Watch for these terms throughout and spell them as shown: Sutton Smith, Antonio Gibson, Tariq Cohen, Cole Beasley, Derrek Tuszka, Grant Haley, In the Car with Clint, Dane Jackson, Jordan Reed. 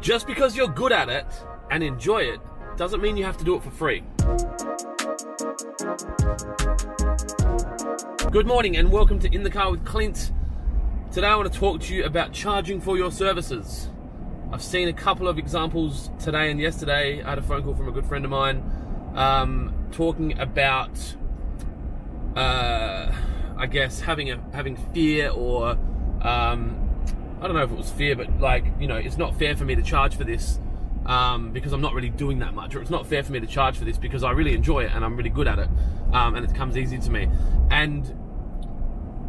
Just because you're good at it and enjoy it doesn't mean you have to do it for free. Good morning and welcome to In the Car with Clint. Today I want to talk to you about charging for your services. I've seen a couple of examples today and yesterday. I had a phone call from a good friend of mine talking about I guess having fear, or I don't know if it was fear, but like, you know, it's not fair for me to charge for this because I'm not really doing that much, or it's not fair for me to charge for this because I really enjoy it and I'm really good at it and it comes easy to me. And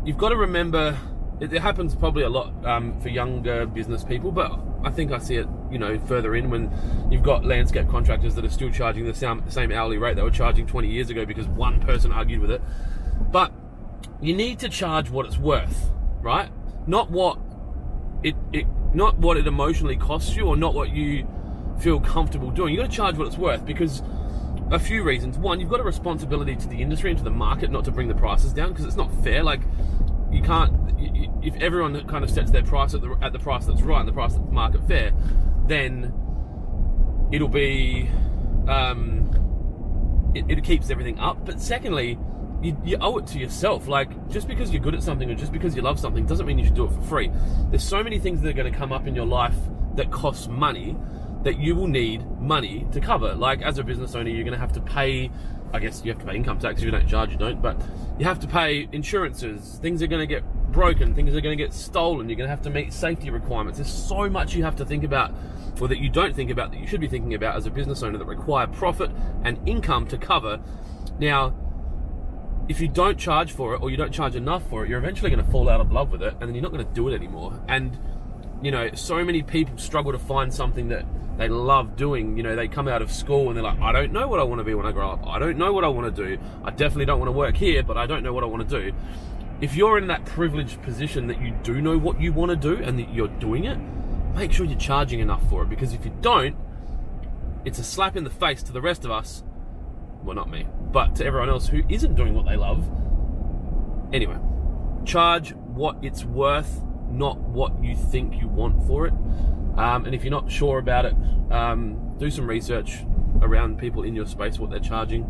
you've got to remember, it happens probably a lot for younger business people, but I think I see it, you know, further in when you've got landscape contractors that are still charging the same hourly rate they were charging 20 years ago because one person argued with it. But you need to charge what it's worth, right? Not what it emotionally costs you, or not what you feel comfortable doing. You've got to charge what it's worth because a few reasons. One, you've got a responsibility to the industry and to the market not to bring the prices down, because it's not fair. Like, you can't, if everyone kind of sets their price at the price that's right and the price that's market fair, then it'll be, it keeps everything up. But secondly, You owe it to yourself. Like, just because you're good at something or just because you love something doesn't mean you should do it for free. There's so many things that are going to come up in your life that cost money, that you will need money to cover. Like, as a business owner, you're going to have to pay, I guess you have to pay income tax. If you don't charge, you don't, but you have to pay insurances. Things are going to get broken. Things are going to get stolen. You're going to have to meet safety requirements. There's so much you have to think about, or that you don't think about, that you should be thinking about as a business owner, that require profit and income to cover. Now, if you don't charge for it, or you don't charge enough for it, you're eventually going to fall out of love with it, and then you're not going to do it anymore. And, you know, so many people struggle to find something that they love doing. You know, they come out of school and they're like, I don't know what I want to be when I grow up. I don't know what I want to do. I definitely don't want to work here, but I don't know what I want to do. If you're in that privileged position that you do know what you want to do and that you're doing it, make sure you're charging enough for it, because if you don't, it's a slap in the face to the rest of us. Well, not me, but to everyone else who isn't doing what they love. Anyway, charge what it's worth, not what you think you want for it. And if you're not sure about it, do some research around people in your space, what they're charging.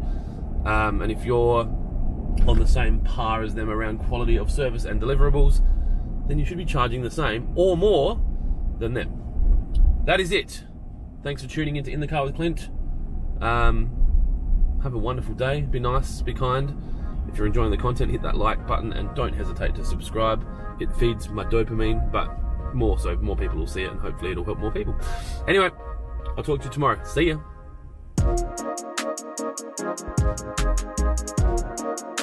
And if you're on the same par as them around quality of service and deliverables, then you should be charging the same or more than them. That is it. Thanks for tuning into In the Car with Clint. Have a wonderful day. Be nice, be kind. If you're enjoying the content, hit that like button and don't hesitate to subscribe. It feeds my dopamine, but more so, more people will see it, and hopefully it'll help more people. Anyway, I'll talk to you tomorrow. See ya.